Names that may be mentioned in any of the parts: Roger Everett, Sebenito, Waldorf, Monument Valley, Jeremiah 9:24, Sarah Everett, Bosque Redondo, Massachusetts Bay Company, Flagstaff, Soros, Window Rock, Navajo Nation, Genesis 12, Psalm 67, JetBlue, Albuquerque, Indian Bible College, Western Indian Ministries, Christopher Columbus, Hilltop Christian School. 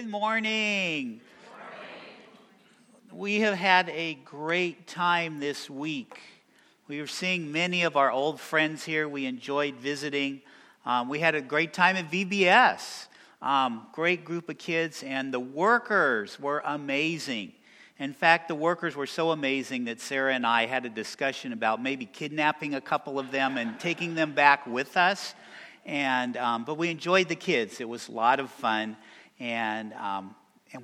Good morning. Good morning. We have had a great time this week. We were seeing many of our old friends here. We enjoyed visiting. We had a great time at VBS. Great group of kids, and the workers were amazing. In fact, the workers were so amazing that Sarah and I had a discussion about maybe kidnapping a couple of them and taking them back with us. And but we enjoyed the kids. It was a lot of fun. And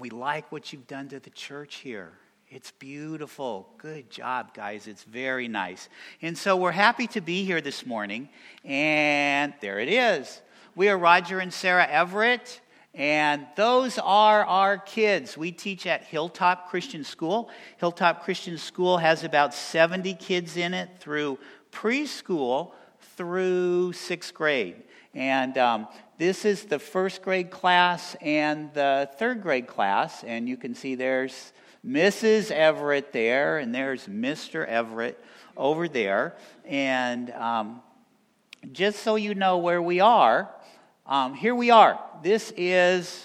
we like what you've done to the church here. It's beautiful. Good job, guys. It's very nice. And so we're happy to be here this morning. And there it is. We are Roger and Sarah Everett. And those are our kids. We teach at Hilltop Christian School. Hilltop Christian School has about 70 kids in it through preschool through 6th grade. And this is the first grade class and the third grade class. And you can see there's Mrs. Everett there, and there's Mr. Everett over there. And just so you know where we are, here we are. This is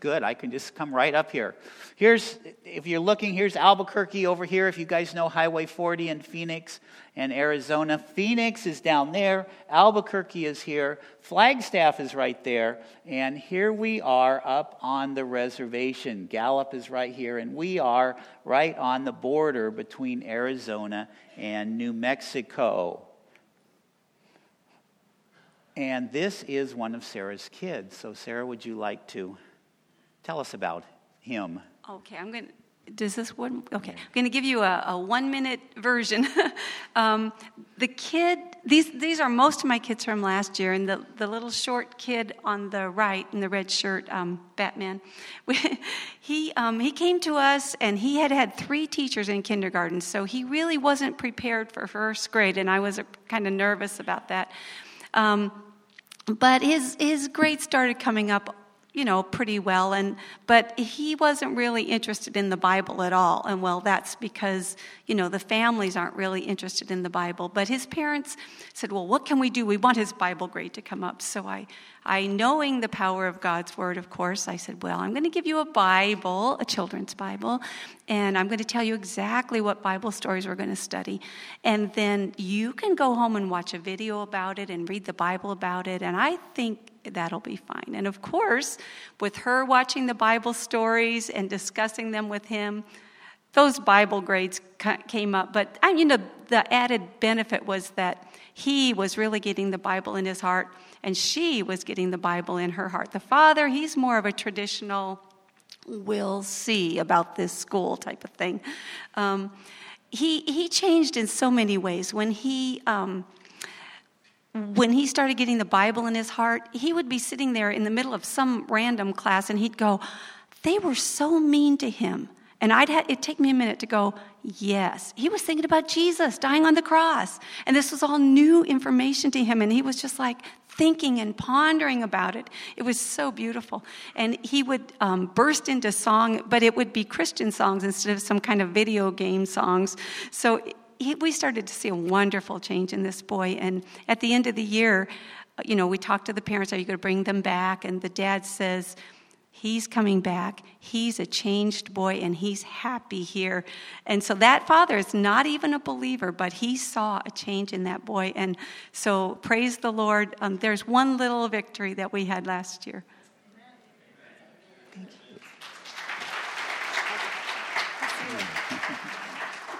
good. I can just come right up here. Here's, if you're looking, here's Albuquerque over here. If you guys know Highway 40 in Phoenix and Arizona. Phoenix is down there. Albuquerque is here. Flagstaff is right there. And here we are up on the reservation. Gallup is right here. And we are right on the border between Arizona and New Mexico. And this is one of Sarah's kids. So Sarah, would you like to tell us about him? Okay, I'm going to, does this one, okay, I'm going to give you a 1-minute version. The kid, these are most of my kids from last year, and the little short kid on the right in the red shirt, Batman, he came to us, and he had 3 teachers in kindergarten, so he really wasn't prepared for first grade, and I was kind of nervous about that. But his grades started coming up, you know, pretty well, but he wasn't really interested in the Bible at all. And well, that's because, you know, the families aren't really interested in the Bible. But his parents said, well, what can we do? We want his Bible grade to come up. So I knowing the power of God's word, of course, I said, well, I'm going to give you a Bible, a children's Bible, and I'm going to tell you exactly what Bible stories we're going to study. And then you can go home and watch a video about it and read the Bible about it. And I think that'll be fine. And of course, with her watching the Bible stories and discussing them with him, those Bible grades came up. But, you know, the added benefit was that he was really getting the Bible in his heart, and she was getting the Bible in her heart. The father, he's more of a traditional, we'll see about this school type of thing. He changed in so many ways. When he started getting the Bible in his heart, he would be sitting there in the middle of some random class, and he'd go, they were so mean to him. And it'd take me a minute to go, yes. He was thinking about Jesus dying on the cross, and this was all new information to him, and he was just like thinking and pondering about it. It was so beautiful. And he would burst into song, but it would be Christian songs instead of some kind of video game songs. So we started to see a wonderful change in this boy. And at the end of the year, you know, we talked to the parents, are you going to bring them back? And the dad says, he's coming back. He's a changed boy, and he's happy here. And so that father is not even a believer, but he saw a change in that boy. And so praise the Lord. There's one little victory that we had last year. Thank you.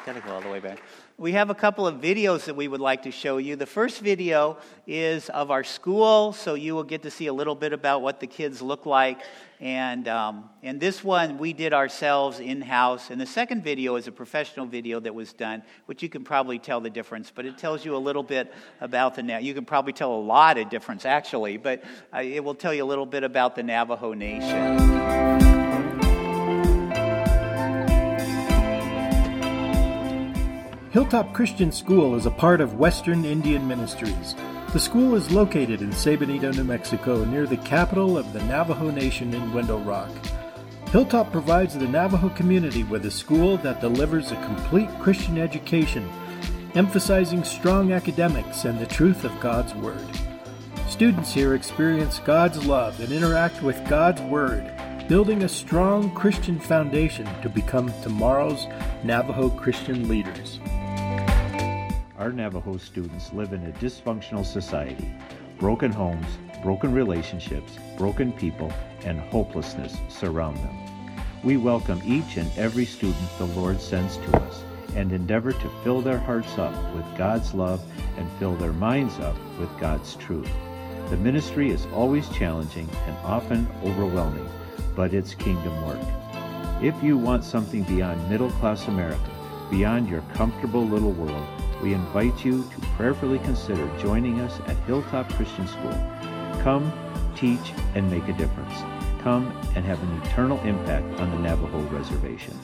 Got to go all the way back. We have a couple of videos that we would like to show you. The first video is of our school, so you will get to see a little bit about what the kids look like. And this one we did ourselves in-house. And the second video is a professional video that was done, which you can probably tell the difference, but it tells you a little bit about the You can probably tell a lot of difference, actually, but it will tell you a little bit about the Navajo Nation. Hilltop Christian School is a part of Western Indian Ministries. The school is located in Sebenito, New Mexico, near the capital of the Navajo Nation in Window Rock. Hilltop provides the Navajo community with a school that delivers a complete Christian education, emphasizing strong academics and the truth of God's Word. Students here experience God's love and interact with God's Word. building a strong Christian foundation to become tomorrow's Navajo Christian leaders. Our Navajo students live in a dysfunctional society. Broken homes, broken relationships, broken people, and hopelessness surround them. We welcome each and every student the Lord sends to us and endeavor to fill their hearts up with God's love and fill their minds up with God's truth. The ministry is always challenging and often overwhelming, but it's kingdom work. If you want something beyond middle-class America, beyond your comfortable little world, we invite you to prayerfully consider joining us at Hilltop Christian School. Come, teach, and make a difference. Come and have an eternal impact on the Navajo Reservation.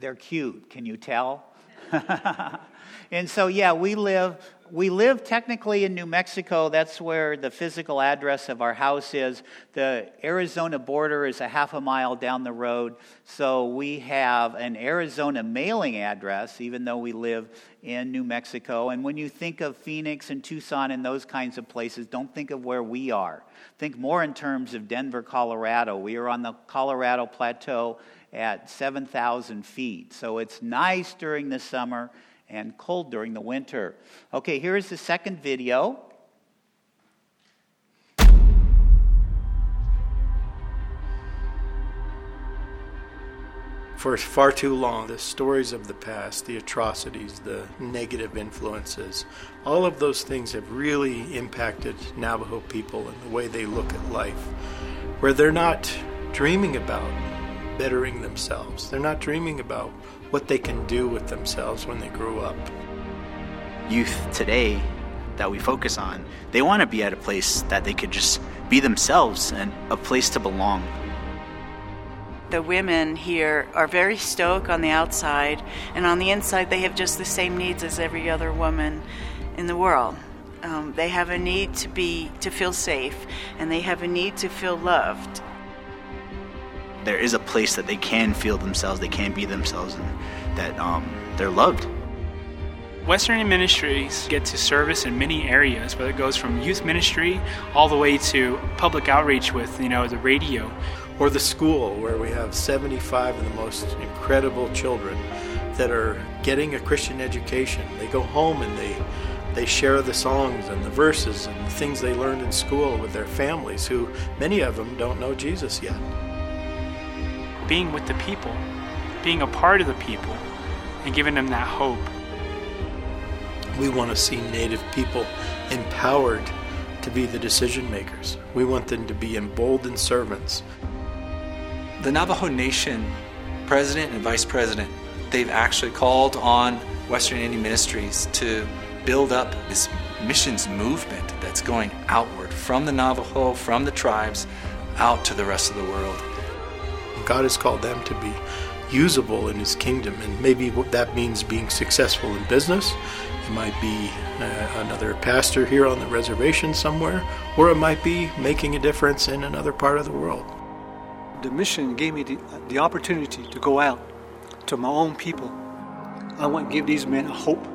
They're cute, can you tell? And so, yeah, we live technically in New Mexico. That's where the physical address of our house is. The Arizona border is a half a mile down the road, so we have an Arizona mailing address, even though we live in New Mexico. And when you think of Phoenix and Tucson and those kinds of places, don't think of where we are. Think more in terms of Denver, Colorado. We are on the Colorado Plateau at 7,000 feet. So it's nice during the summer and cold during the winter. Okay, here is the second video. For far too long, the stories of the past, the atrocities, the negative influences, all of those things have really impacted Navajo people and the way they look at life, where they're not dreaming about bettering themselves. They're not dreaming about what they can do with themselves when they grow up. Youth today that we focus on, they want to be at a place that they could just be themselves and a place to belong. The women here are very stoic on the outside, and on the inside they have just the same needs as every other woman in the world. They have a need to feel safe, and they have a need to feel loved. There is a place that they can feel themselves, they can be themselves, and that they're loved. Western Indian Ministries get to service in many areas, whether it goes from youth ministry all the way to public outreach with, the radio. Or the school, where we have 75 of the most incredible children that are getting a Christian education. They go home and they share the songs and the verses and the things they learned in school with their families, who many of them don't know Jesus yet. Being with the people, being a part of the people, and giving them that hope. We want to see Native people empowered to be the decision makers. We want them to be emboldened servants. The Navajo Nation president and vice president, they've actually called on Western Indian Ministries to build up this missions movement that's going outward from the Navajo, from the tribes, out to the rest of the world. God has called them to be usable in His kingdom, and maybe that means being successful in business. It might be another pastor here on the reservation somewhere, or it might be making a difference in another part of the world. The mission gave me the opportunity to go out to my own people. I want to give these men a hope,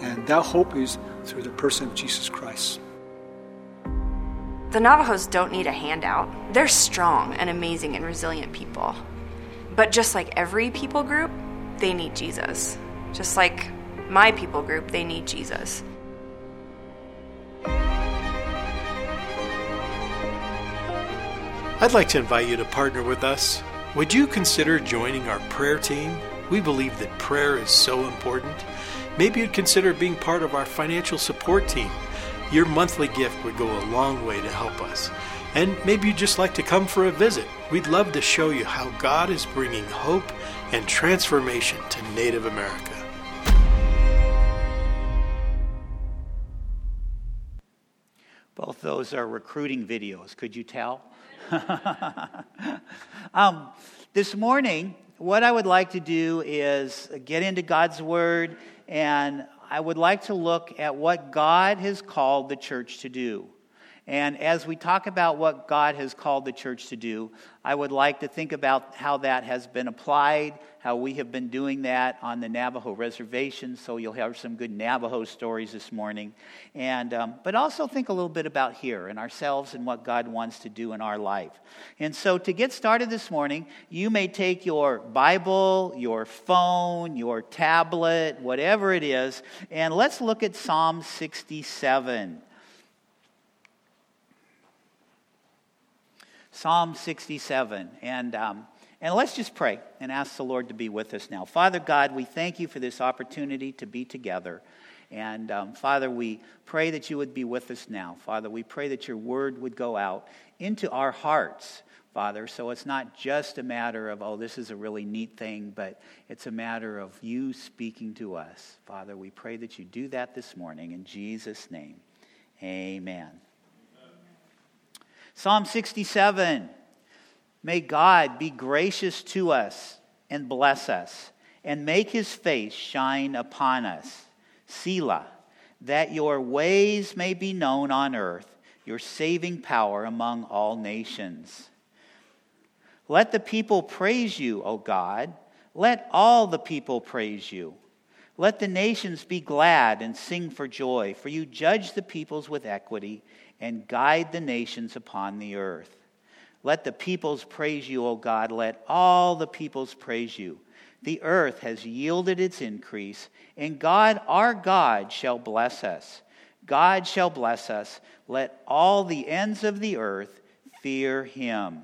and that hope is through the person of Jesus Christ. The Navajos don't need a handout. They're strong and amazing and resilient people. But just like every people group, they need Jesus. Just like my people group, they need Jesus. I'd like to invite you to partner with us. Would you consider joining our prayer team? We believe that prayer is so important. Maybe you'd consider being part of our financial support team. Your monthly gift would go a long way to help us. And maybe you'd just like to come for a visit. We'd love to show you how God is bringing hope and transformation to Native America. Both those are recruiting videos, could you tell? This morning, what I would like to do is get into God's Word, and I would like to look at what God has called the church to do. And as we talk about what God has called the church to do, I would like to think about how that has been applied, how we have been doing that on the Navajo reservation, so you'll have some good Navajo stories this morning. And but also think a little bit about here and ourselves and what God wants to do in our life. And so to get started this morning, you may take your Bible, your phone, your tablet, whatever it is, and let's look at Psalm 67. Psalm 67, and let's just pray and ask the Lord to be with us now. Father God, we thank you for this opportunity to be together, and Father, we pray that you would be with us now. Father, we pray that your word would go out into our hearts, Father, so it's not just a matter of, oh, this is a really neat thing, but it's a matter of you speaking to us. Father, we pray that you do that this morning, in Jesus' name, amen. Psalm 67, may God be gracious to us and bless us, and make his face shine upon us. Selah, that your ways may be known on earth, your saving power among all nations. Let the people praise you, O God. Let all the people praise you. Let the nations be glad and sing for joy, for you judge the peoples with equity and guide the nations upon the earth. Let the peoples praise you, O God. Let all the peoples praise you. The earth has yielded its increase, and God, our God, shall bless us. God shall bless us. Let all the ends of the earth fear him.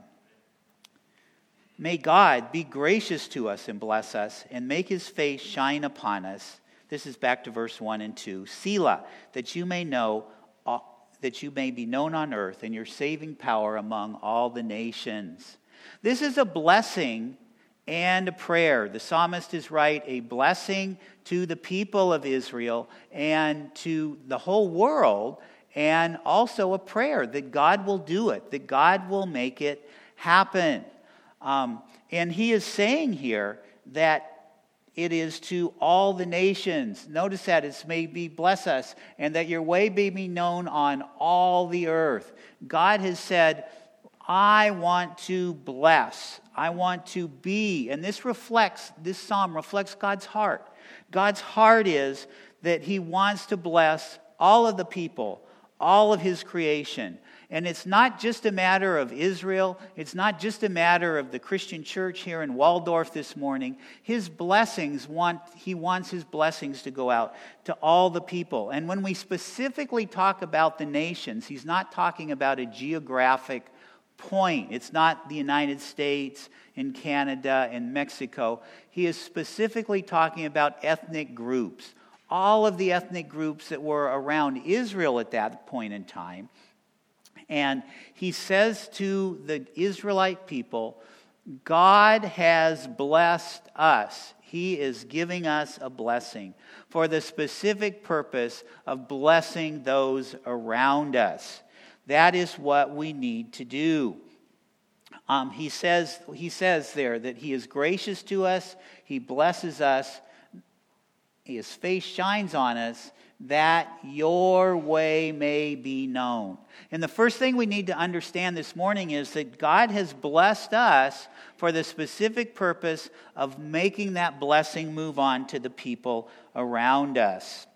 May God be gracious to us and bless us, and make his face shine upon us. This is back to verse 1 and 2. Selah, that you may know, that you may be known on earth, and your saving power among all the nations. This is a blessing and a prayer. The psalmist is right, a blessing to the people of Israel and to the whole world, and also a prayer that God will do it, that God will make it happen. And he is saying here that it is to all the nations. Notice that it's may be bless us, and that your way may be known on all the earth. God has said, I want to bless. I want to be. And this psalm reflects God's heart. God's heart is that he wants to bless all of the people, all of his creation. And it's not just a matter of Israel. It's not just a matter of the Christian church here in Waldorf this morning. He wants his blessings to go out to all the people. And when we specifically talk about the nations, he's not talking about a geographic point. It's not the United States and Canada and Mexico. He is specifically talking about ethnic groups. All of the ethnic groups that were around Israel at that point in time. And he says to the Israelite people, God has blessed us. He is giving us a blessing for the specific purpose of blessing those around us. That is what we need to do. He says there that he is gracious to us. He blesses us. His face shines on us, that your way may be known. And the first thing we need to understand this morning is that God has blessed us for the specific purpose of making that blessing move on to the people around us.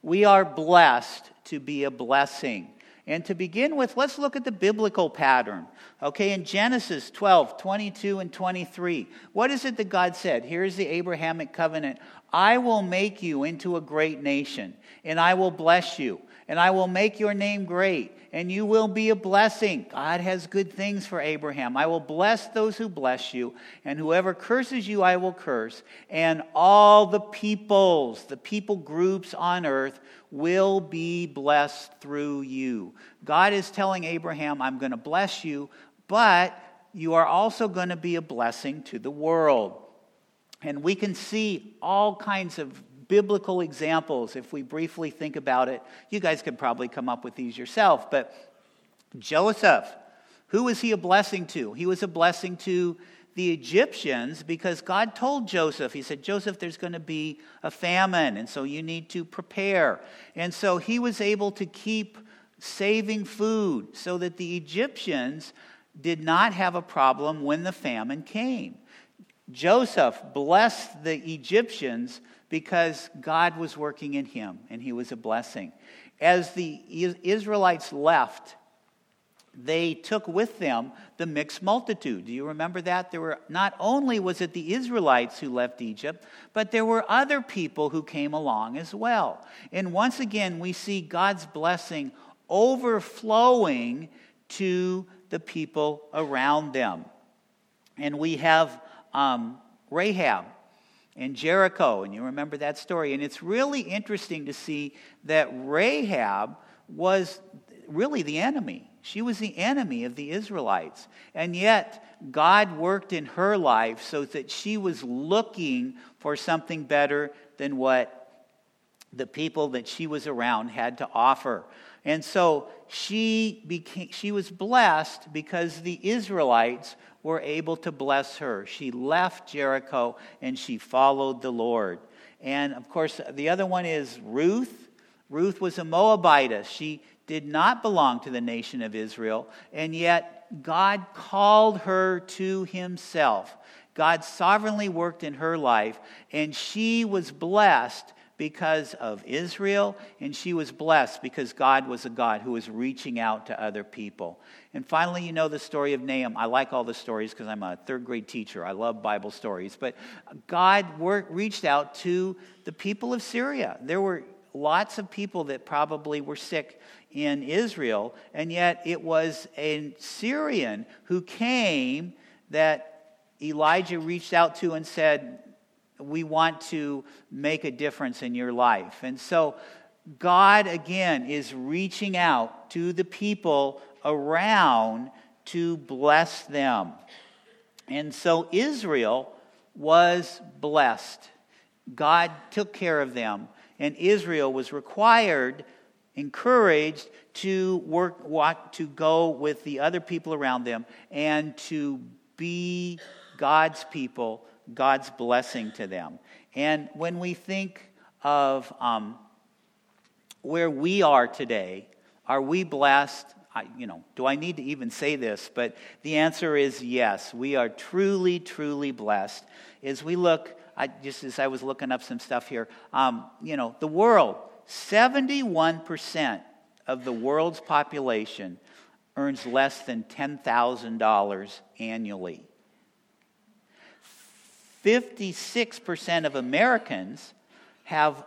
We are blessed to be a blessing. And to begin with, let's look at the biblical pattern. Okay, in Genesis 12, 22 and 23, what is it that God said? Here's the Abrahamic covenant. I will make you into a great nation, and I will bless you, and I will make your name great, and you will be a blessing. God has good things for Abraham. I will bless those who bless you, and whoever curses you, I will curse. And all the peoples, the people groups on earth, will be blessed through you. God is telling Abraham, I'm going to bless you, but you are also going to be a blessing to the world. And we can see all kinds of biblical examples if we briefly think about it. You guys could probably come up with these yourself, but Joseph, who was he a blessing to? He was a blessing to the Egyptians, because God told Joseph, he said, Joseph, there's going to be a famine, and so you need to prepare. And so he was able to keep saving food so that the Egyptians did not have a problem when the famine came. Joseph blessed the Egyptians because God was working in him, and he was a blessing. As the Israelites left, they took with them the mixed multitude. Do you remember that? There were, not only was it the Israelites who left Egypt, but there were other people who came along as well. And once again, we see God's blessing overflowing to the people around them. And we have Rahab and Jericho, and you remember that story. And it's really interesting to see that Rahab was really the enemy. She was the enemy of the Israelites. And yet, God worked in her life so that she was looking for something better than what the people that she was around had to offer. And so she was blessed because the Israelites were able to bless her. She left Jericho and she followed the Lord. And of course, the other one is Ruth. Ruth was a Moabitess. She did not belong to the nation of Israel, and yet God called her to himself. God sovereignly worked in her life, and she was blessed because of Israel, and she was blessed because God was a God who was reaching out to other people. And finally, you know the story of Nahum. I like all the stories because I'm a third-grade teacher. I love Bible stories. But God reached out to the people of Syria. There were lots of people that probably were sick in Israel, and yet it was a Syrian who came that Elijah reached out to and said, we want to make a difference in your life. And so God, again, is reaching out to the people around to bless them. And so Israel was blessed. God took care of them. And Israel was required, encouraged to work, to go with the other people around them and to be God's people, God's blessing to them. And when we think of where we are today, are we blessed? Do I need to even say this? But the answer is yes. We are truly, truly blessed. As we look, as I was looking up some stuff here, the world, 71% of the world's population earns less than $10,000 annually. 56% of Americans have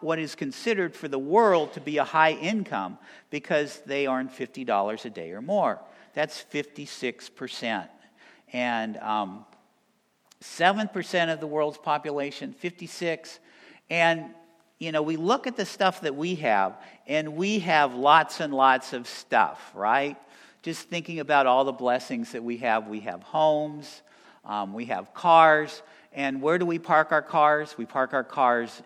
what is considered for the world to be a high income because they earn $50 a day or more. That's 56%. And 7% of the world's population, 56. And, we look at the stuff that we have, and we have lots and lots of stuff, right? Just thinking about all the blessings that we have. We have homes, we have cars, and where do we park our cars? We park our cars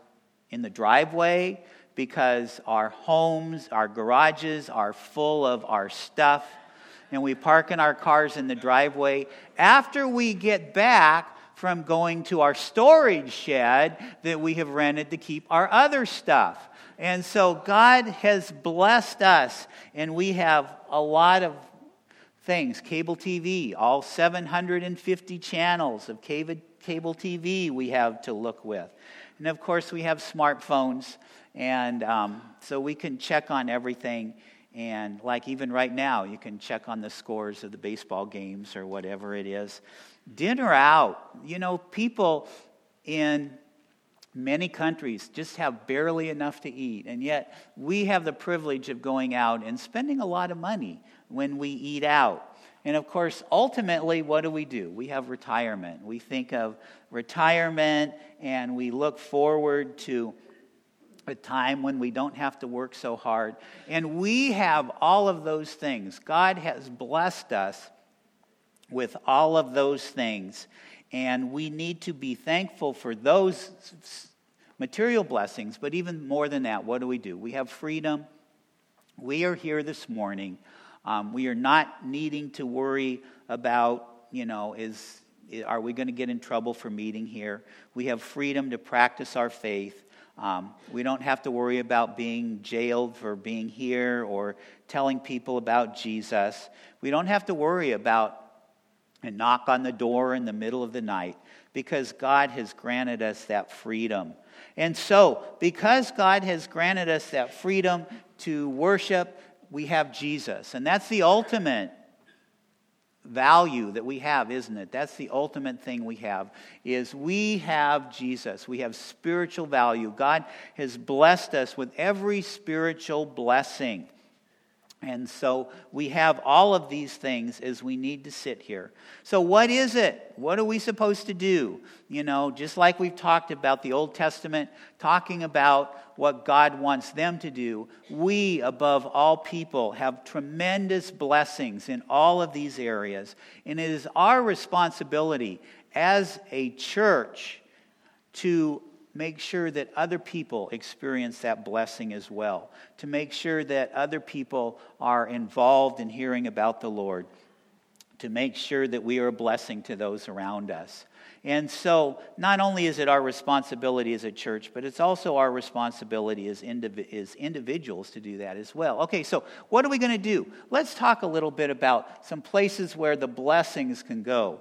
in the driveway because our homes, our garages are full of our stuff, and we park in our cars in the driveway. After we get back from going to our storage shed that we have rented to keep our other stuff. And so God has blessed us, and we have a lot of things. Cable TV, all 750 channels of cable TV we have to look with. And of course, we have smartphones, and so we can check on everything. And like even right now, you can check on the scores of the baseball games or whatever it is. Dinner out. You know, people in many countries just have barely enough to eat. And yet we have the privilege of going out and spending a lot of money when we eat out. And of course, ultimately, what do? We have retirement. We think of retirement and we look forward to a time when we don't have to work so hard. And we have all of those things. God has blessed us with all of those things. And we need to be thankful for those material blessings. But even more than that, what do? We have freedom. We are here this morning. We are not needing to worry about, are we going to get in trouble for meeting here? We have freedom to practice our faith. We don't have to worry about being jailed for being here or telling people about Jesus. We don't have to worry about a knock on the door in the middle of the night because God has granted us that freedom. And so, because God has granted us that freedom to worship, we have Jesus. And that's the ultimate value that we have, isn't it? That's the ultimate thing we have, is we have Jesus. We have spiritual value. God has blessed us with every spiritual blessing. And so we have all of these things as we need to sit here. So what is it? What are we supposed to do? Just like we've talked about the Old Testament, talking about what God wants them to do, we, above all people, have tremendous blessings in all of these areas. And it is our responsibility as a church to make sure that other people experience that blessing as well, to make sure that other people are involved in hearing about the Lord, to make sure that we are a blessing to those around us. And so not only is it our responsibility as a church, but it's also our responsibility as individuals to do that as well. Okay, so what are we going to do? Let's talk a little bit about some places where the blessings can go.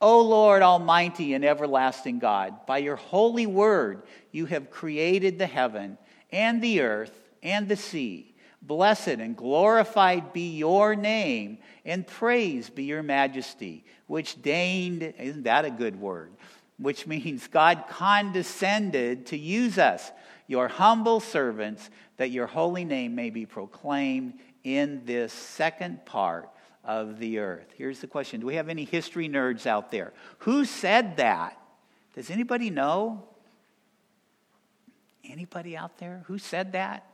O Lord, almighty and everlasting God, by your holy word you have created the heaven and the earth and the sea. Blessed and glorified be your name, and praised be your majesty, which deigned, isn't that a good word, which means God condescended to use us, your humble servants, that your holy name may be proclaimed in this second part of the earth. Here's the question. Do we have any history nerds out there? Who said that? Does anybody know? Anybody out there? Who said that?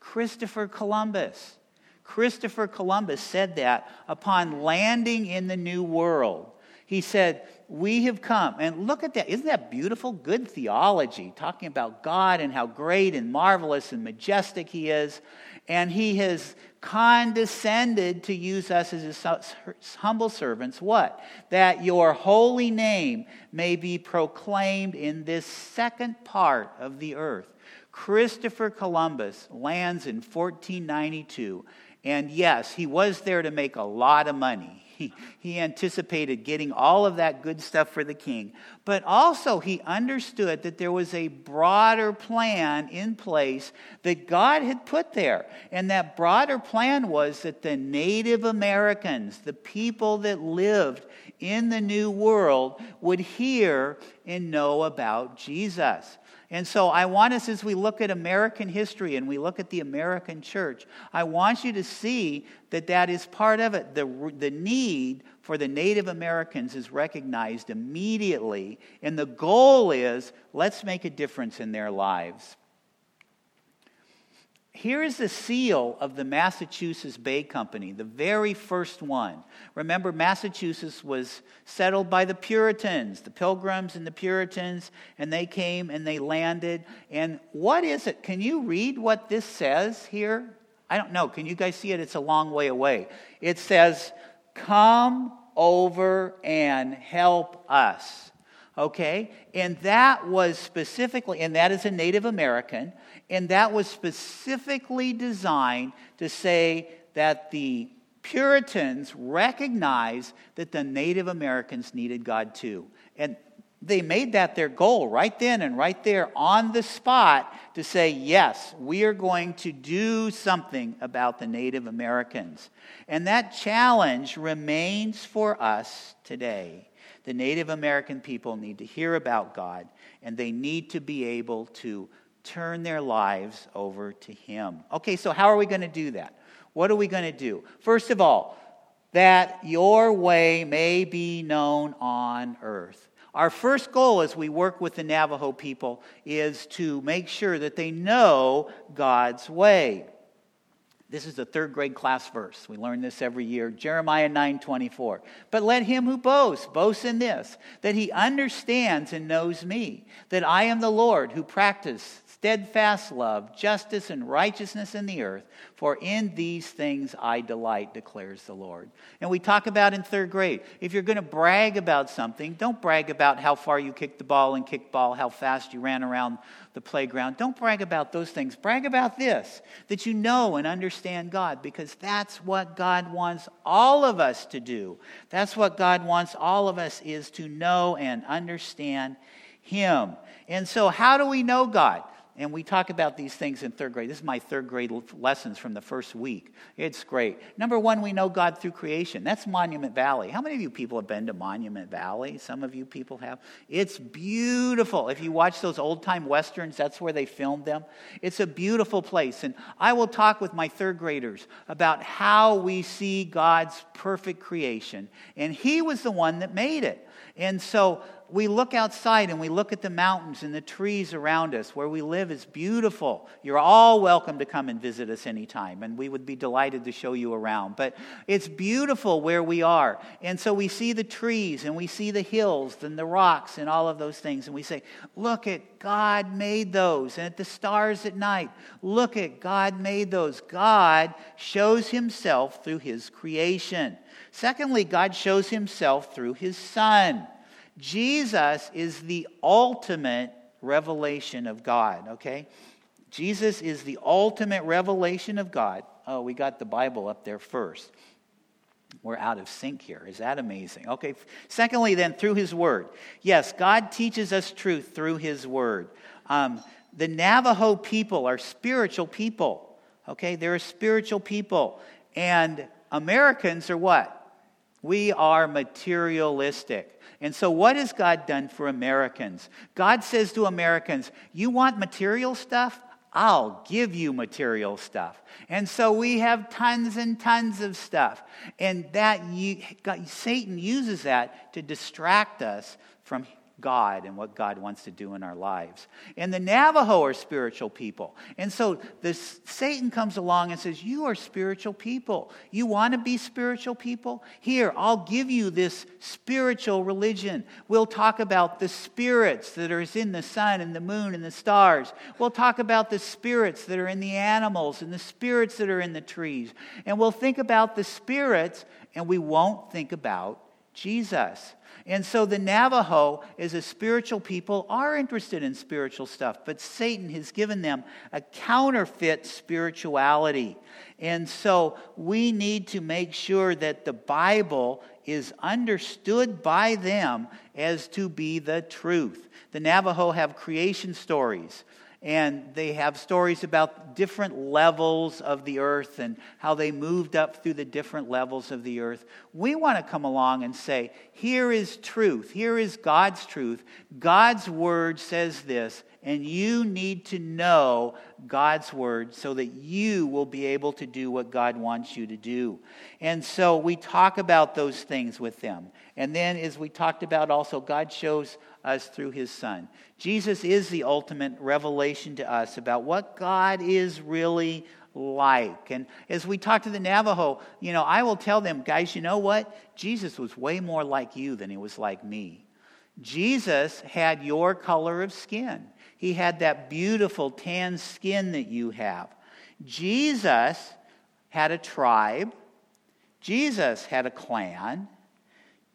Christopher Columbus. Christopher Columbus said that upon landing in the New World. He said, we have come. And look at that. Isn't that beautiful? Good theology, talking about God and how great and marvelous and majestic he is. And he has condescended to use us as his humble servants. What? That your holy name may be proclaimed in this second part of the earth. Christopher Columbus lands in 1492. And yes, he was there to make a lot of money. He anticipated getting all of that good stuff for the king. But also he understood that there was a broader plan in place that God had put there. And that broader plan was that the Native Americans, the people that lived in the New World, would hear and know about Jesus. And so I want us, as we look at American history and we look at the American church, I want you to see that that is part of it. The need for the Native Americans is recognized immediately, and the goal is, let's make a difference in their lives. Here is the seal of the Massachusetts Bay Company, the very first one. Remember, Massachusetts was settled by the Puritans, the Pilgrims and the Puritans, and they came and they landed. And what is it? Can you read what this says here? I don't know. Can you guys see it? It's a long way away. It says, "Come over and help us." Okay, and that was specifically, and that is a Native American, and that was specifically designed to say that the Puritans recognized that the Native Americans needed God too. And They made that their goal right then and right there on the spot to say, yes, we are going to do something about the Native Americans. And that challenge remains for us today. The Native American people need to hear about God, and they need to be able to turn their lives over to Him. Okay, so how are we going to do that? What are we going to do? First of all, that your way may be known on earth. Our first goal as we work with the Navajo people is to make sure that they know God's way. This is a third grade class verse. We learn this every year. Jeremiah 9:24. But let him who boasts, boast in this, that he understands and knows me, that I am the Lord who practice steadfast love, justice, and righteousness in the earth, for in these things I delight, declares the Lord. And we talk about in third grade, if you're going to brag about something, don't brag about how far you kicked the ball in kickball, how fast you ran around the playground. Don't brag about those things. Brag about this, that you know and understand God, because that's what God wants all of us to do. That's what God wants all of us, is to know and understand Him. And so how do we know God? And we talk about these things in third grade. This is my third grade lessons from the first week. It's great. Number one, we know God through creation. That's Monument Valley. How many of you people have been to Monument Valley? Some of you people have. It's beautiful. If you watch those old-time westerns, that's where they filmed them. It's a beautiful place. And I will talk with my third graders about how we see God's perfect creation. And He was the one that made it. And so we look outside and we look at the mountains and the trees around us. Where we live is beautiful. You're all welcome to come and visit us anytime, and we would be delighted to show you around. But it's beautiful where we are. And so we see the trees and we see the hills and the rocks and all of those things. And we say, look at God made those. And at the stars at night, look at God made those. God shows Himself through His creation. Secondly, God shows Himself through His Son. Jesus is the ultimate revelation of God, okay? Jesus is the ultimate revelation of God. Oh, we got the Bible up there first. We're out of sync here. Is that amazing? Okay, secondly then, through His Word. Yes, God teaches us truth through His Word. The Navajo people are spiritual people, okay? They're a spiritual people. And Americans are what? We are materialistic. And so what has God done for Americans? God says to Americans, you want material stuff? I'll give you material stuff. And so we have tons and tons of stuff. And that Satan uses that to distract us from God and what God wants to do in our lives. And the Navajo are spiritual people. And so this Satan comes along and says, you are spiritual people. You want to be spiritual people? Here, I'll give you this spiritual religion. We'll talk about the spirits that are in the sun and the moon and the stars. We'll talk about the spirits that are in the animals and the spirits that are in the trees. And we'll think about the spirits, and we won't think about Jesus. And so the Navajo, as a spiritual people, are interested in spiritual stuff, but Satan has given them a counterfeit spirituality. And so we need to make sure that the Bible is understood by them as to be the truth. The Navajo have creation stories. And they have stories about different levels of the earth and how they moved up through the different levels of the earth. We want to come along and say, here is truth. Here is God's truth. God's word says this, and you need to know God's word so that you will be able to do what God wants you to do. And so we talk about those things with them. And then, as we talked about also, God shows us through His Son. Jesus is the ultimate revelation to us about what God is really like. And as we talk to the Navajo, you know, I will tell them, guys, you know what? Jesus was way more like you than He was like me. Jesus had your color of skin. He had that beautiful tan skin that you have. Jesus had a tribe. Jesus had a clan.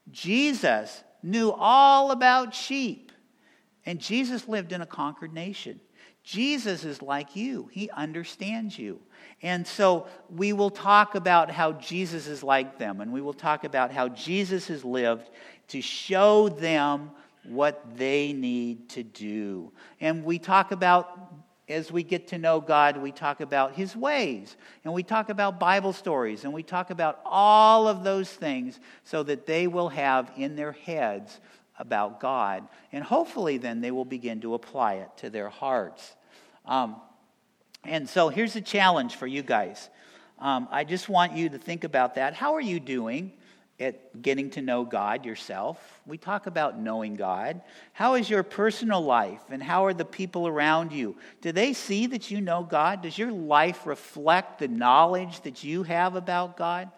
Jesus knew all about sheep. And Jesus lived in a conquered nation. Jesus is like you. He understands you. And so we will talk about how Jesus is like them. And we will talk about how Jesus has lived to show them what they need to do. And we talk about, as we get to know God, we talk about his ways, and we talk about Bible stories, and we talk about all of those things so that they will have in their heads about God. And hopefully then they will begin to apply it to their hearts. And so here's a challenge for you guys. I just want you to think about that. How are you doing at getting to know God yourself? We talk about knowing God. How is your personal life, and how are the people around you? Do they see that you know God? Does your life reflect the knowledge that you have about God?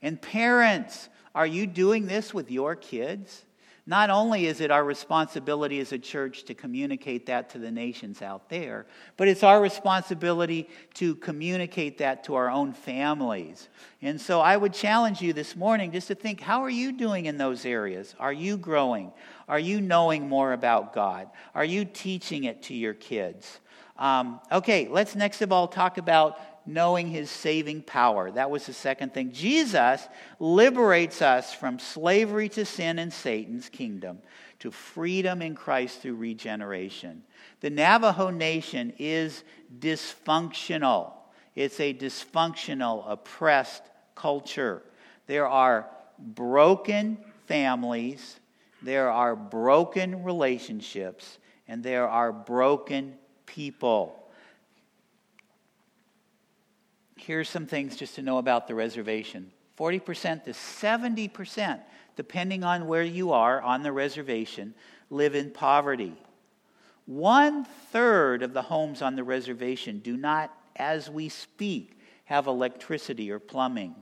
And parents, are you doing this with your kids? Not only is it our responsibility as a church to communicate that to the nations out there, but it's our responsibility to communicate that to our own families. And so I would challenge you this morning just to think, how are you doing in those areas? Are you growing? Are you knowing more about God? Are you teaching it to your kids? Okay, let's next of all talk about knowing his saving power. That was the second thing. Jesus liberates us from slavery to sin and Satan's kingdom to freedom in Christ through regeneration. The Navajo Nation is dysfunctional. It's a dysfunctional, oppressed culture. There are broken families, there are broken relationships, and there are broken people. Here's some things just to know about the reservation. 40% to 70%, depending on where you are on the reservation, live in poverty. 1/3 of the homes on the reservation do not, as we speak, have electricity or plumbing.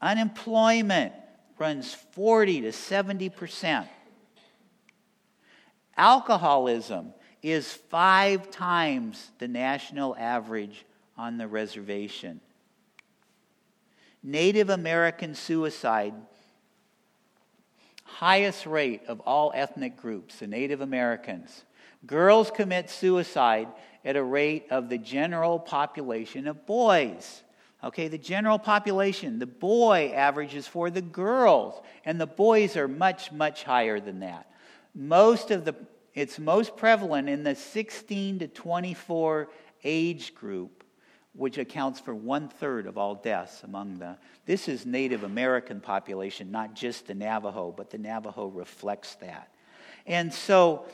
Unemployment runs 40 to 70%. Alcoholism is 5 times the national average on the reservation. Native American suicide, highest rate of all ethnic groups, the Native Americans. Girls commit suicide at a rate of the general population of boys. Okay, the general population, the boy averages for the girls, and the boys are much, much higher than that. It's most prevalent in the 16 to 24 age group, which accounts for 1/3 of all deaths among them. This is Native American population, not just the Navajo, but the Navajo reflects that. And so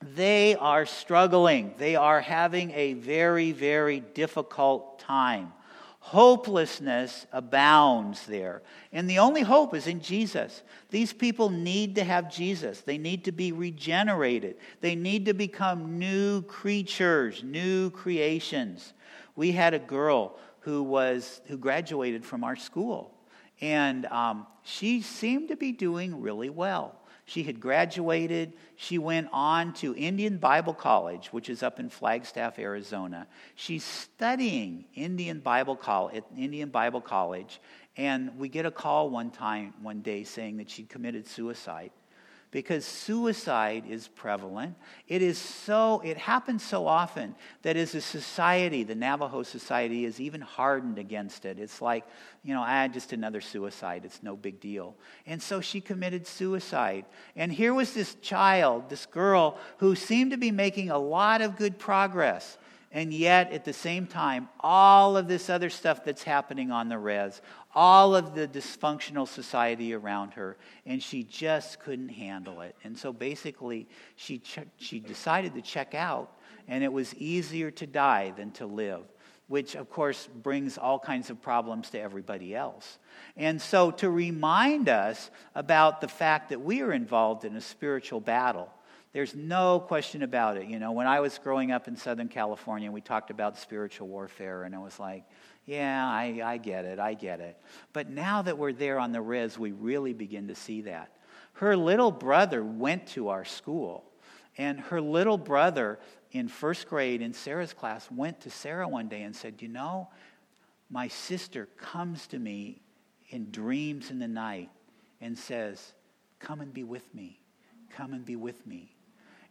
they are struggling. They are having a very, very difficult time. Hopelessness abounds there. And the only hope is in Jesus. These people need to have Jesus. They need to be regenerated. They need to become new creatures, new creations. We had a girl who graduated from our school, and she seemed to be doing really well. She had graduated. She went on to Indian Bible College, which is up in Flagstaff, Arizona. She's studying Indian Bible College, and we get a call one day saying that she committed suicide, because suicide is prevalent. It happens so often that as a society, the Navajo society is even hardened against it. It's like, just another suicide. It's no big deal. And so she committed suicide. And here was this girl, who seemed to be making a lot of good progress. And yet, at the same time, all of this other stuff that's happening on the res, all of the dysfunctional society around her, and she just couldn't handle it. And so basically, she decided to check out, and it was easier to die than to live, which, of course, brings all kinds of problems to everybody else. And so to remind us about the fact that we are involved in a spiritual battle, there's no question about it. When I was growing up in Southern California, we talked about spiritual warfare, and I was like, yeah, I get it. But now that we're there on the res, we really begin to see that. Her little brother went to our school, and her little brother in first grade in Sarah's class went to Sarah one day and said, my sister comes to me in dreams in the night and says, come and be with me.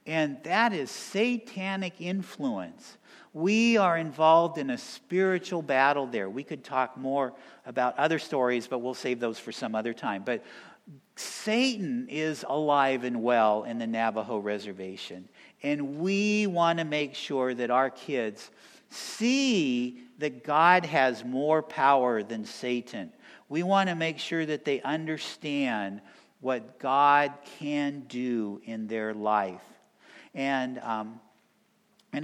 And that is satanic influence. We are involved in a spiritual battle there. We could talk more about other stories, but we'll save those for some other time. But Satan is alive and well in the Navajo Reservation, and we want to make sure that our kids see that God has more power than Satan. We want to make sure that they understand what God can do in their life. And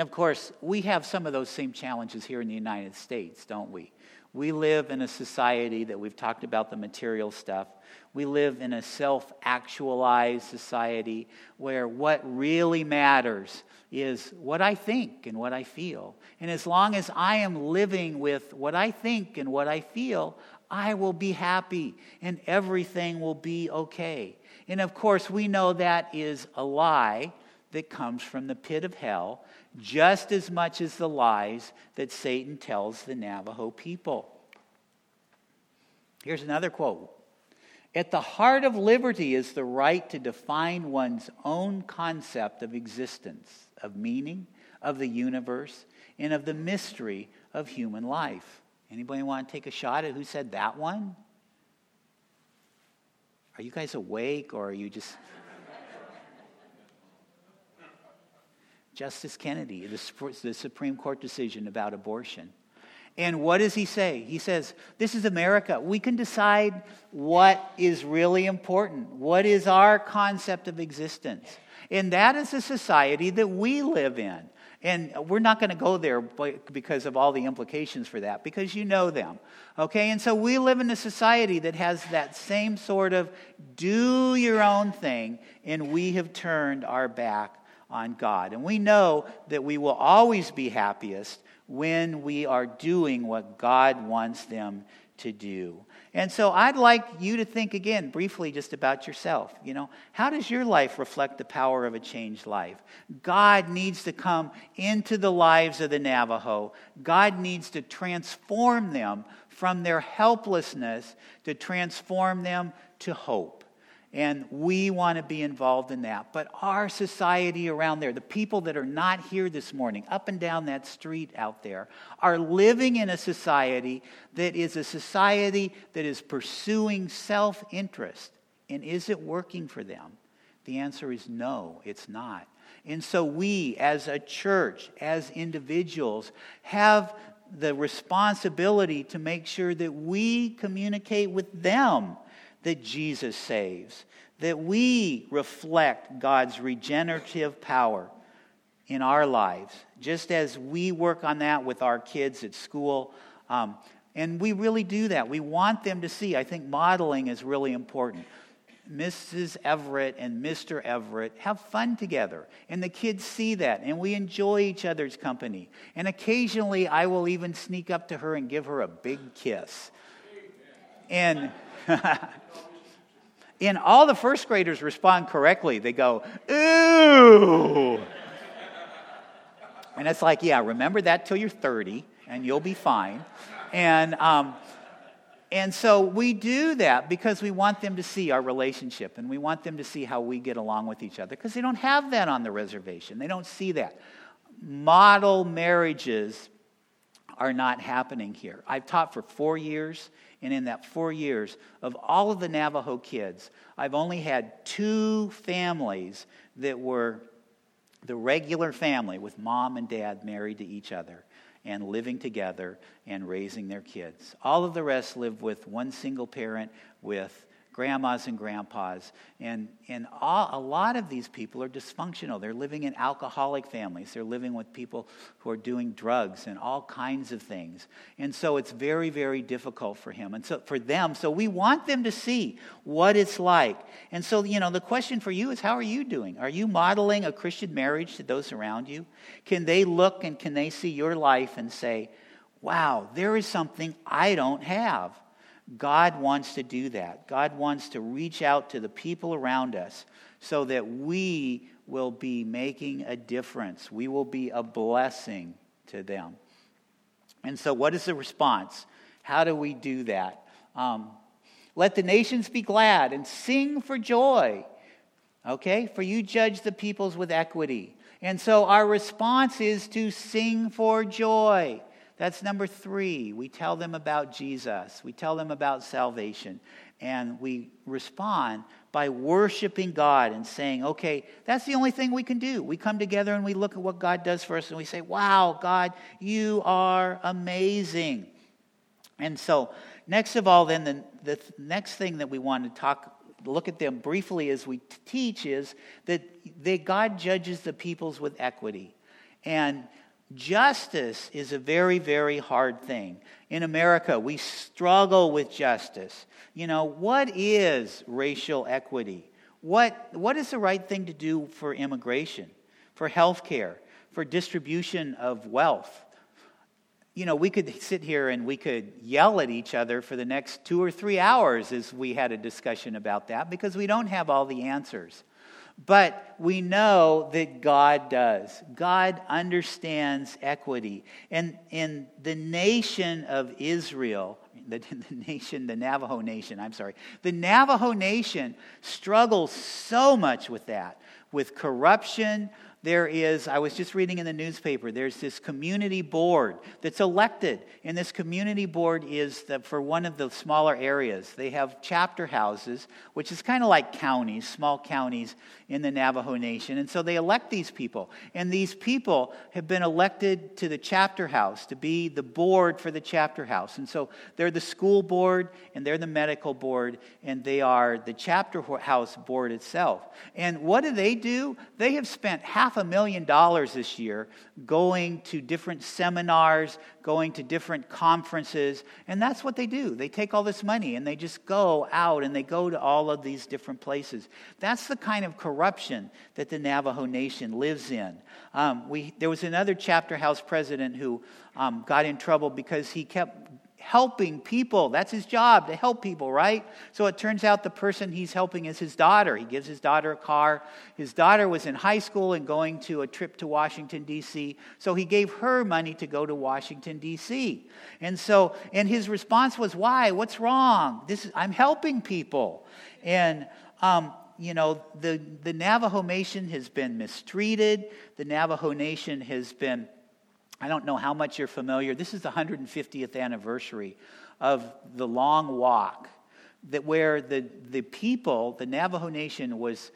of course, we have some of those same challenges here in the United States, don't we? We live in a society that we've talked about the material stuff. We live in a self-actualized society where what really matters is what I think and what I feel. And as long as I am living with what I think and what I feel, I will be happy and everything will be okay. And of course, we know that is a lie that comes from the pit of hell, just as much as the lies that Satan tells the Navajo people. Here's another quote. "At the heart of liberty is the right to define one's own concept of existence, of meaning, of the universe, and of the mystery of human life." Anybody want to take a shot at who said that one? Are you guys awake, or are you just... Justice Kennedy, the Supreme Court decision about abortion. And what does he say? He says, this is America. We can decide what is really important. What is our concept of existence? And that is a society that we live in. And we're not going to go there because of all the implications for that, because you know them. Okay, and so we live in a society that has that same sort of do your own thing, and we have turned our back on God. And we know that we will always be happiest when we are doing what God wants them to do. And so I'd like you to think again briefly just about yourself. You know, how does your life reflect the power of a changed life? God needs to come into the lives of the Navajo. God needs to transform them from their helplessness to transform them to hope. And we want to be involved in that. But our society around there, the people that are not here this morning, up and down that street out there, are living in a society that is pursuing self-interest. And is it working for them? The answer is no, it's not. And so we, as a church, as individuals, have the responsibility to make sure that we communicate with them that Jesus saves, that we reflect God's regenerative power in our lives, just as we work on that with our kids at school. And we really do that. We want them to see. I think modeling is really important. Mrs. Everett and Mr. Everett have fun together, and the kids see that, and we enjoy each other's company. And occasionally, I will even sneak up to her and give her a big kiss. And... and all the first graders respond correctly. They go, "Ooh." And it's like, yeah, remember that till you're 30 and you'll be fine. And so we do that because we want them to see our relationship, and we want them to see how we get along with each other, because they don't have that on the reservation. They don't see that. Model marriages are not happening here. I've taught for 4 years, and in that 4 years, of all of the Navajo kids, I've only had 2 families that were the regular family with mom and dad married to each other and living together and raising their kids. All of the rest live with one single parent with grandmas and grandpas, and a lot of these people are dysfunctional. They're living in alcoholic families. They're living with people who are doing drugs and all kinds of things. And so it's very, very difficult for him and so for them. So we want them to see what it's like. And so, you know, the question for you is, how are you doing? Are you modeling a Christian marriage to those around you? Can they look and can they see your life and say, wow, there is something I don't have? God wants to do that. God wants to reach out to the people around us so that we will be making a difference. We will be a blessing to them. And so what is the response? How do we do that? Let the nations be glad and sing for joy. Okay? For you judge the peoples with equity. And so our response is to sing for joy. That's number 3. We tell them about Jesus. We tell them about salvation. And we respond by worshiping God and saying, okay, that's the only thing we can do. We come together and we look at what God does for us and we say, wow, God, you are amazing. And so next of all, then the next thing that we want to look at them briefly as we teach is that God judges the peoples with equity. And justice is a very, very hard thing. In America, we struggle with justice. You know, what is racial equity? What is the right thing to do for immigration, for health care, for distribution of wealth? You know, we could sit here and we could yell at each other for the next 2 or 3 hours as we had a discussion about that, because we don't have all the answers. But we know that God does. God understands equity. And in the nation of Israel, the Navajo Nation, the Navajo Nation struggles so much with that, with corruption. There is, I was just reading in the newspaper, there's this community board that's elected. And this community board is for one of the smaller areas. They have chapter houses, which is kind of like counties, small counties in the Navajo Nation. And so they elect these people. And these people have been elected to the chapter house, to be the board for the chapter house. And so they're the school board, and they're the medical board, and they are the chapter house board itself. And what do? They have spent $500,000 this year going to different seminars, going to different conferences, and that's what they do. They take all this money and they just go out and they go to all of these different places. That's the kind of corruption that the Navajo Nation lives in. There was another chapter house president who got in trouble because he kept helping people. That's his job, to help people, right? So it turns out the person he's helping is his daughter. He gives his daughter a car. His daughter was in high school and going to a trip to Washington, D.C., so he gave her money to go to Washington, D.C. And his response was, why? What's wrong? I'm helping people. And you know, the Navajo Nation has been mistreated. The Navajo Nation has been, I don't know how much you're familiar. This is the 150th anniversary of the Long Walk, that where the people, the Navajo Nation, was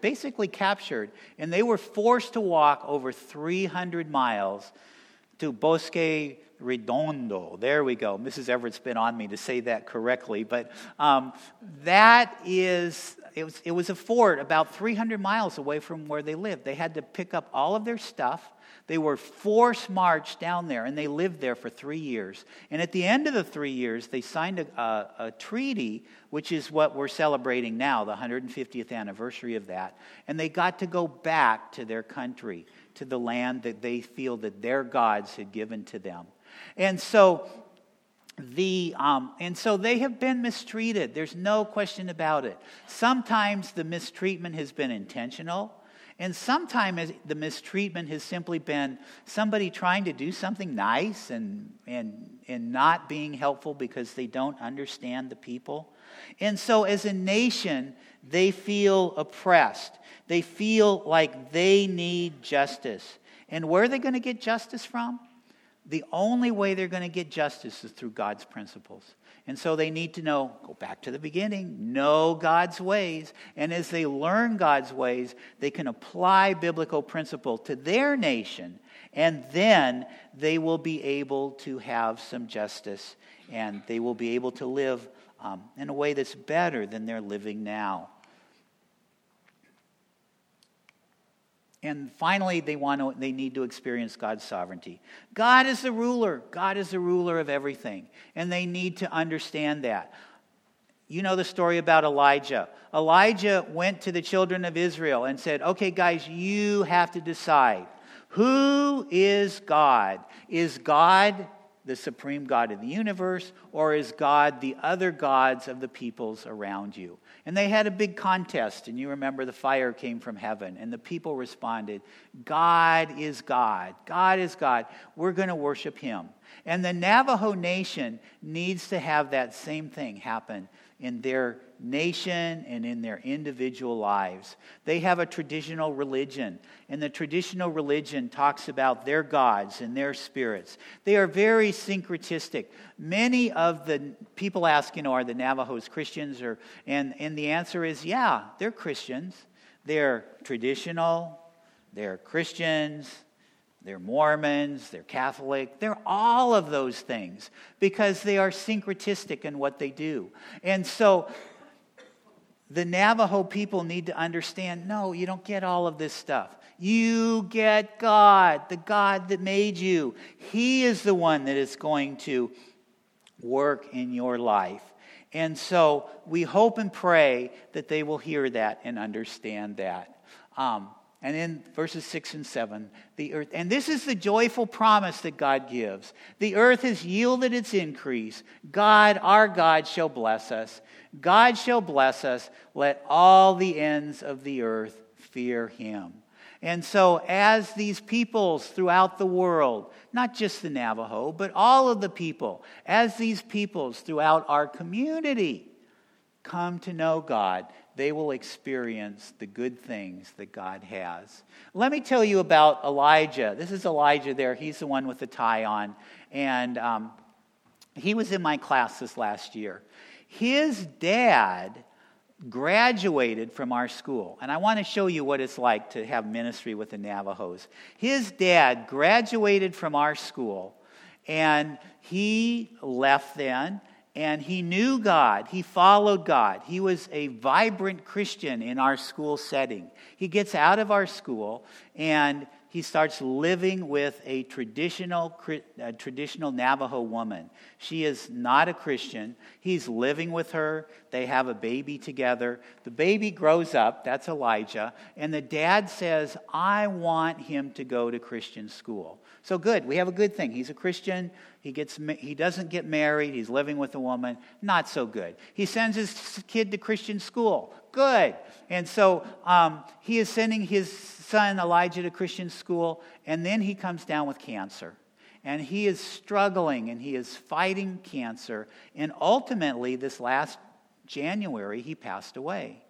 basically captured, and they were forced to walk over 300 miles to Bosque Redondo. There we go. Mrs. Everett's been on me to say that correctly, but it was a fort about 300 miles away from where they lived. They had to pick up all of their stuff. They were forced marched down there, and they lived there for 3 years. And at the end of the 3 years, they signed a treaty, which is what we're celebrating now, the 150th anniversary of that. And they got to go back to their country, to the land that they feel that their gods had given to them. And so they have been mistreated. There's no question about it. Sometimes the mistreatment has been intentional, and sometimes the mistreatment has simply been somebody trying to do something nice and not being helpful because they don't understand the people. And so as a nation, they feel oppressed. They feel like they need justice. And where are they going to get justice from? The only way they're going to get justice is through God's principles. And so they need to know, go back to the beginning, know God's ways. And as they learn God's ways, they can apply biblical principle to their nation. And then they will be able to have some justice. And they will be able to live in a way that's better than they're living now. And finally, they need to experience God's sovereignty. God is the ruler. God is the ruler of everything. And they need to understand that. You know the story about Elijah. Elijah went to the children of Israel and said, okay, guys, you have to decide. Who is God? Is God the supreme God of the universe, or is God the other gods of the peoples around you? And they had a big contest, and you remember the fire came from heaven, and the people responded, God is God. God is God. We're going to worship him. And the Navajo Nation needs to have that same thing happen in their nation and in their individual lives. They have a traditional religion, and the traditional religion talks about their gods and their spirits. They are very syncretistic. Many of the people ask, are the Navajos Christians? And the answer is, yeah, they're Christians. They're traditional, they're Christians, they're Mormons, they're Catholic, they're all of those things because they are syncretistic in what they do. And so the Navajo people need to understand, no, you don't get all of this stuff. You get God, the God that made you. He is the one that is going to work in your life. And so we hope and pray that they will hear that and understand that. And in verses 6 and 7, the earth, and this is the joyful promise that God gives. The earth has yielded its increase. God, our God, shall bless us. God shall bless us. Let all the ends of the earth fear him. And so as these peoples throughout the world, not just the Navajo, but all of the people, as these peoples throughout our community come to know God, they will experience the good things that God has. Let me tell you about Elijah. This is Elijah there. He's the one with the tie on. And he was in my class this last year. His dad graduated from our school. And I want to show you what it's like to have ministry with the Navajos. His dad graduated from our school, and he left then. And he knew God. He followed God. He was a vibrant Christian in our school setting. He gets out of our school and he starts living with a traditional Navajo woman. She is not a Christian. He's living with her. They have a baby together. The baby grows up. That's Elijah. And the dad says, I want him to go to Christian school. So good. We have a good thing. He's a Christian. He doesn't get married. He's living with a woman. Not so good. He sends his kid to Christian school. Good. And so he is sending his son Elijah to Christian school, and then he comes down with cancer. And he is struggling, and he is fighting cancer. And ultimately, this last January, he passed away.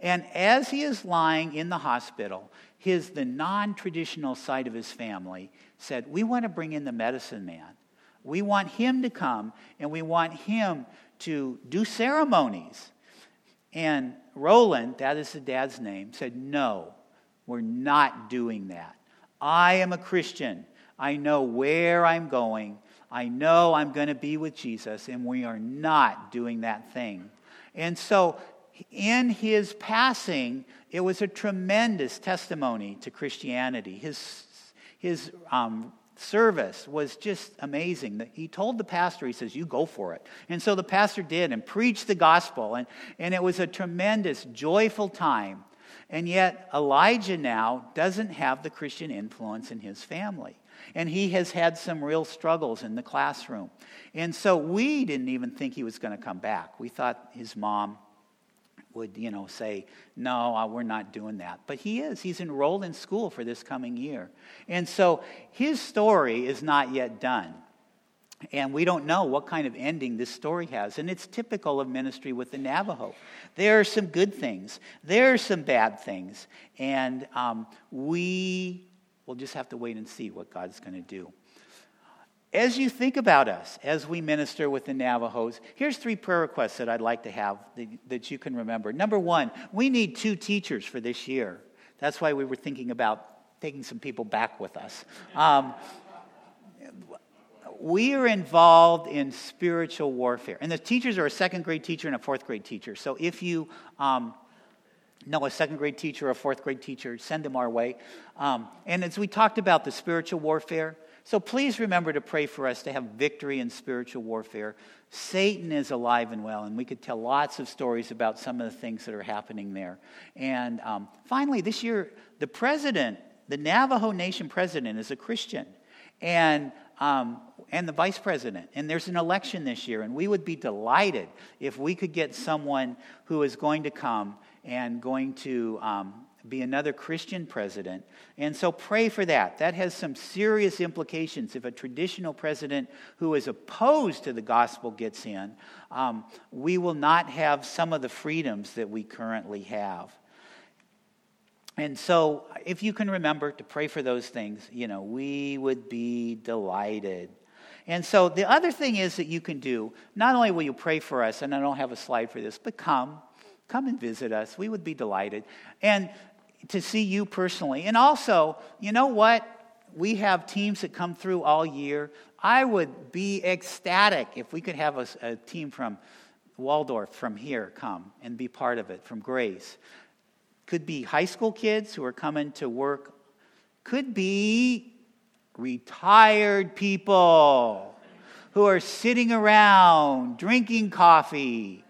And as he is lying in the hospital, the non-traditional side of his family said, we want to bring in the medicine man. We want him to come, and we want him to do ceremonies. And Roland, that is the dad's name, said, no, we're not doing that. I am a Christian. I know where I'm going. I know I'm going to be with Jesus, and we are not doing that thing. And so in his passing, it was a tremendous testimony to Christianity. His service was just amazing. He told the pastor, he says, you go for it. And so the pastor did and preached the gospel. And it was a tremendous, joyful time. And yet Elijah now doesn't have the Christian influence in his family. And he has had some real struggles in the classroom. And so we didn't even think he was going to come back. We thought his mom would, say, no, we're not doing that. But he is. He's enrolled in school for this coming year. And so his story is not yet done. And we don't know what kind of ending this story has. And it's typical of ministry with the Navajo. There are some good things. There are some bad things. And we will just have to wait and see what God's going to do. As you think about us, as we minister with the Navajos, here's 3 prayer requests that I'd like to have that you can remember. Number 1, we need 2 teachers for this year. That's why we were thinking about taking some people back with us. We are involved in spiritual warfare. And the teachers are a 2nd grade teacher and a 4th grade teacher. So if you know a 2nd grade teacher or a 4th grade teacher, send them our way. And as we talked about the spiritual warfare, so please remember to pray for us to have victory in spiritual warfare. Satan is alive and well, and we could tell lots of stories about some of the things that are happening there. And finally, this year, the president, the Navajo Nation president, is a Christian, and the vice president. And there's an election this year, and we would be delighted if we could get someone who is going to come and going to be another Christian president. And so pray for that. That has some serious implications. If a traditional president who is opposed to the gospel gets in, we will not have some of the freedoms that we currently have. And so if you can remember to pray for those things, you know, we would be delighted. And so the other thing is that you can do, not only will you pray for us, and I don't have a slide for this, but come and visit us. We would be delighted. And to see you personally. And also, you know what? We have teams that come through all year. I would be ecstatic if we could have a team from Waldorf, from here, come and be part of it, from Grace. Could be high school kids who are coming to work. Could be retired people who are sitting around drinking coffee.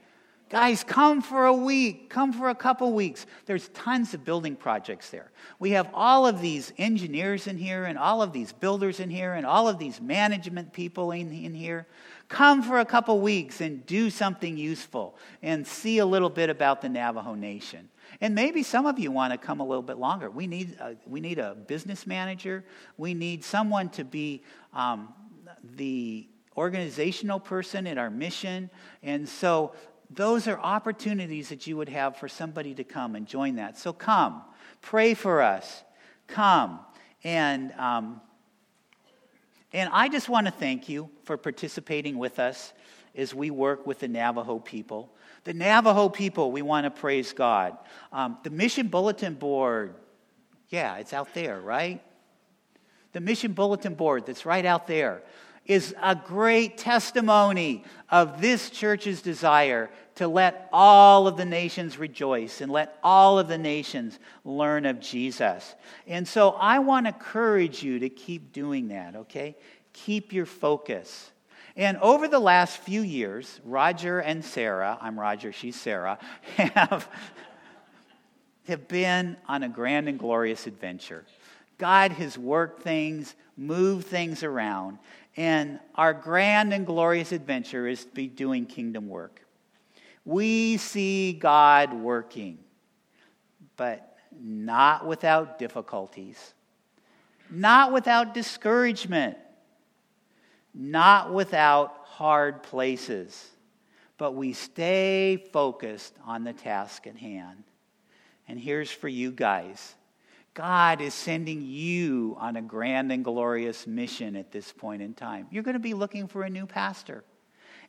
Guys, come for a week. Come for a couple weeks. There's tons of building projects there. We have all of these engineers in here and all of these builders in here and all of these management people in here. Come for a couple weeks and do something useful and see a little bit about the Navajo Nation. And maybe some of you want to come a little bit longer. We need a business manager. We need someone to be the organizational person in our mission. And so those are opportunities that you would have for somebody to come and join that. So come. Pray for us. Come. And I just want to thank you for participating with us as we work with the Navajo people. The Navajo people, we want to praise God. The Mission Bulletin Board, yeah, it's out there, right? The Mission Bulletin Board that's right out there is a great testimony of this church's desire to let all of the nations rejoice and let all of the nations learn of Jesus. And so I want to encourage you to keep doing that, okay? Keep your focus. And over the last few years, Roger and Sarah, I'm Roger, she's Sarah, have been on a grand and glorious adventure. God has worked things, moved things around, and our grand and glorious adventure is to be doing kingdom work. We see God working, but not without difficulties, not without discouragement, not without hard places, but we stay focused on the task at hand. And here's for you guys. God is sending you on a grand and glorious mission at this point in time. You're going to be looking for a new pastor.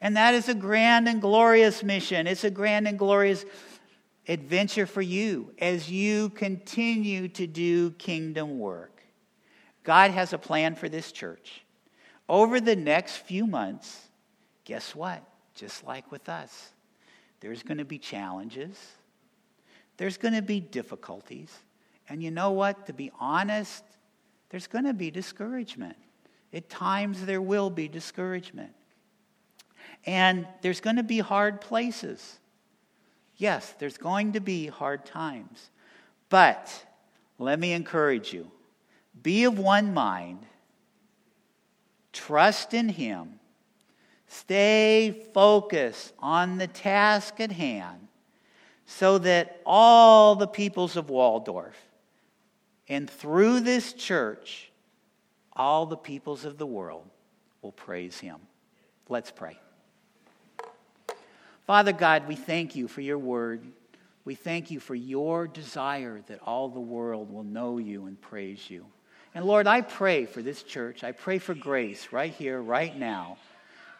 And that is a grand and glorious mission. It's a grand and glorious adventure for you as you continue to do kingdom work. God has a plan for this church. Over the next few months, guess what? Just like with us, there's going to be challenges. There's going to be difficulties. And you know what? To be honest, there's going to be discouragement. At times, there will be discouragement. And there's going to be hard places. Yes, there's going to be hard times. But let me encourage you. Be of one mind. Trust in Him. Stay focused on the task at hand so that all the peoples of Waldorf and through this church, all the peoples of the world will praise Him. Let's pray. Father God, we thank You for Your word. We thank You for Your desire that all the world will know You and praise You. And Lord, I pray for this church. I pray for Grace right here, right now,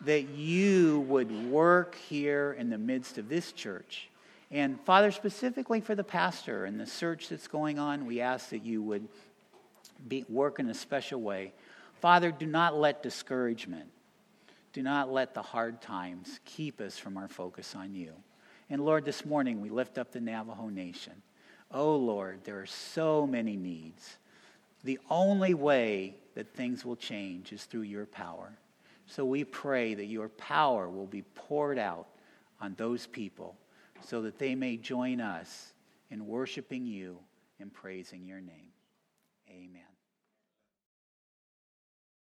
that You would work here in the midst of this church. And Father, specifically for the pastor and the search that's going on, we ask that You would work in a special way. Father, do not let discouragement, do not let the hard times keep us from our focus on You. And Lord, this morning we lift up the Navajo Nation. Oh Lord, there are so many needs. The only way that things will change is through Your power. So we pray that Your power will be poured out on those people so that they may join us in worshiping You and praising Your name. Amen.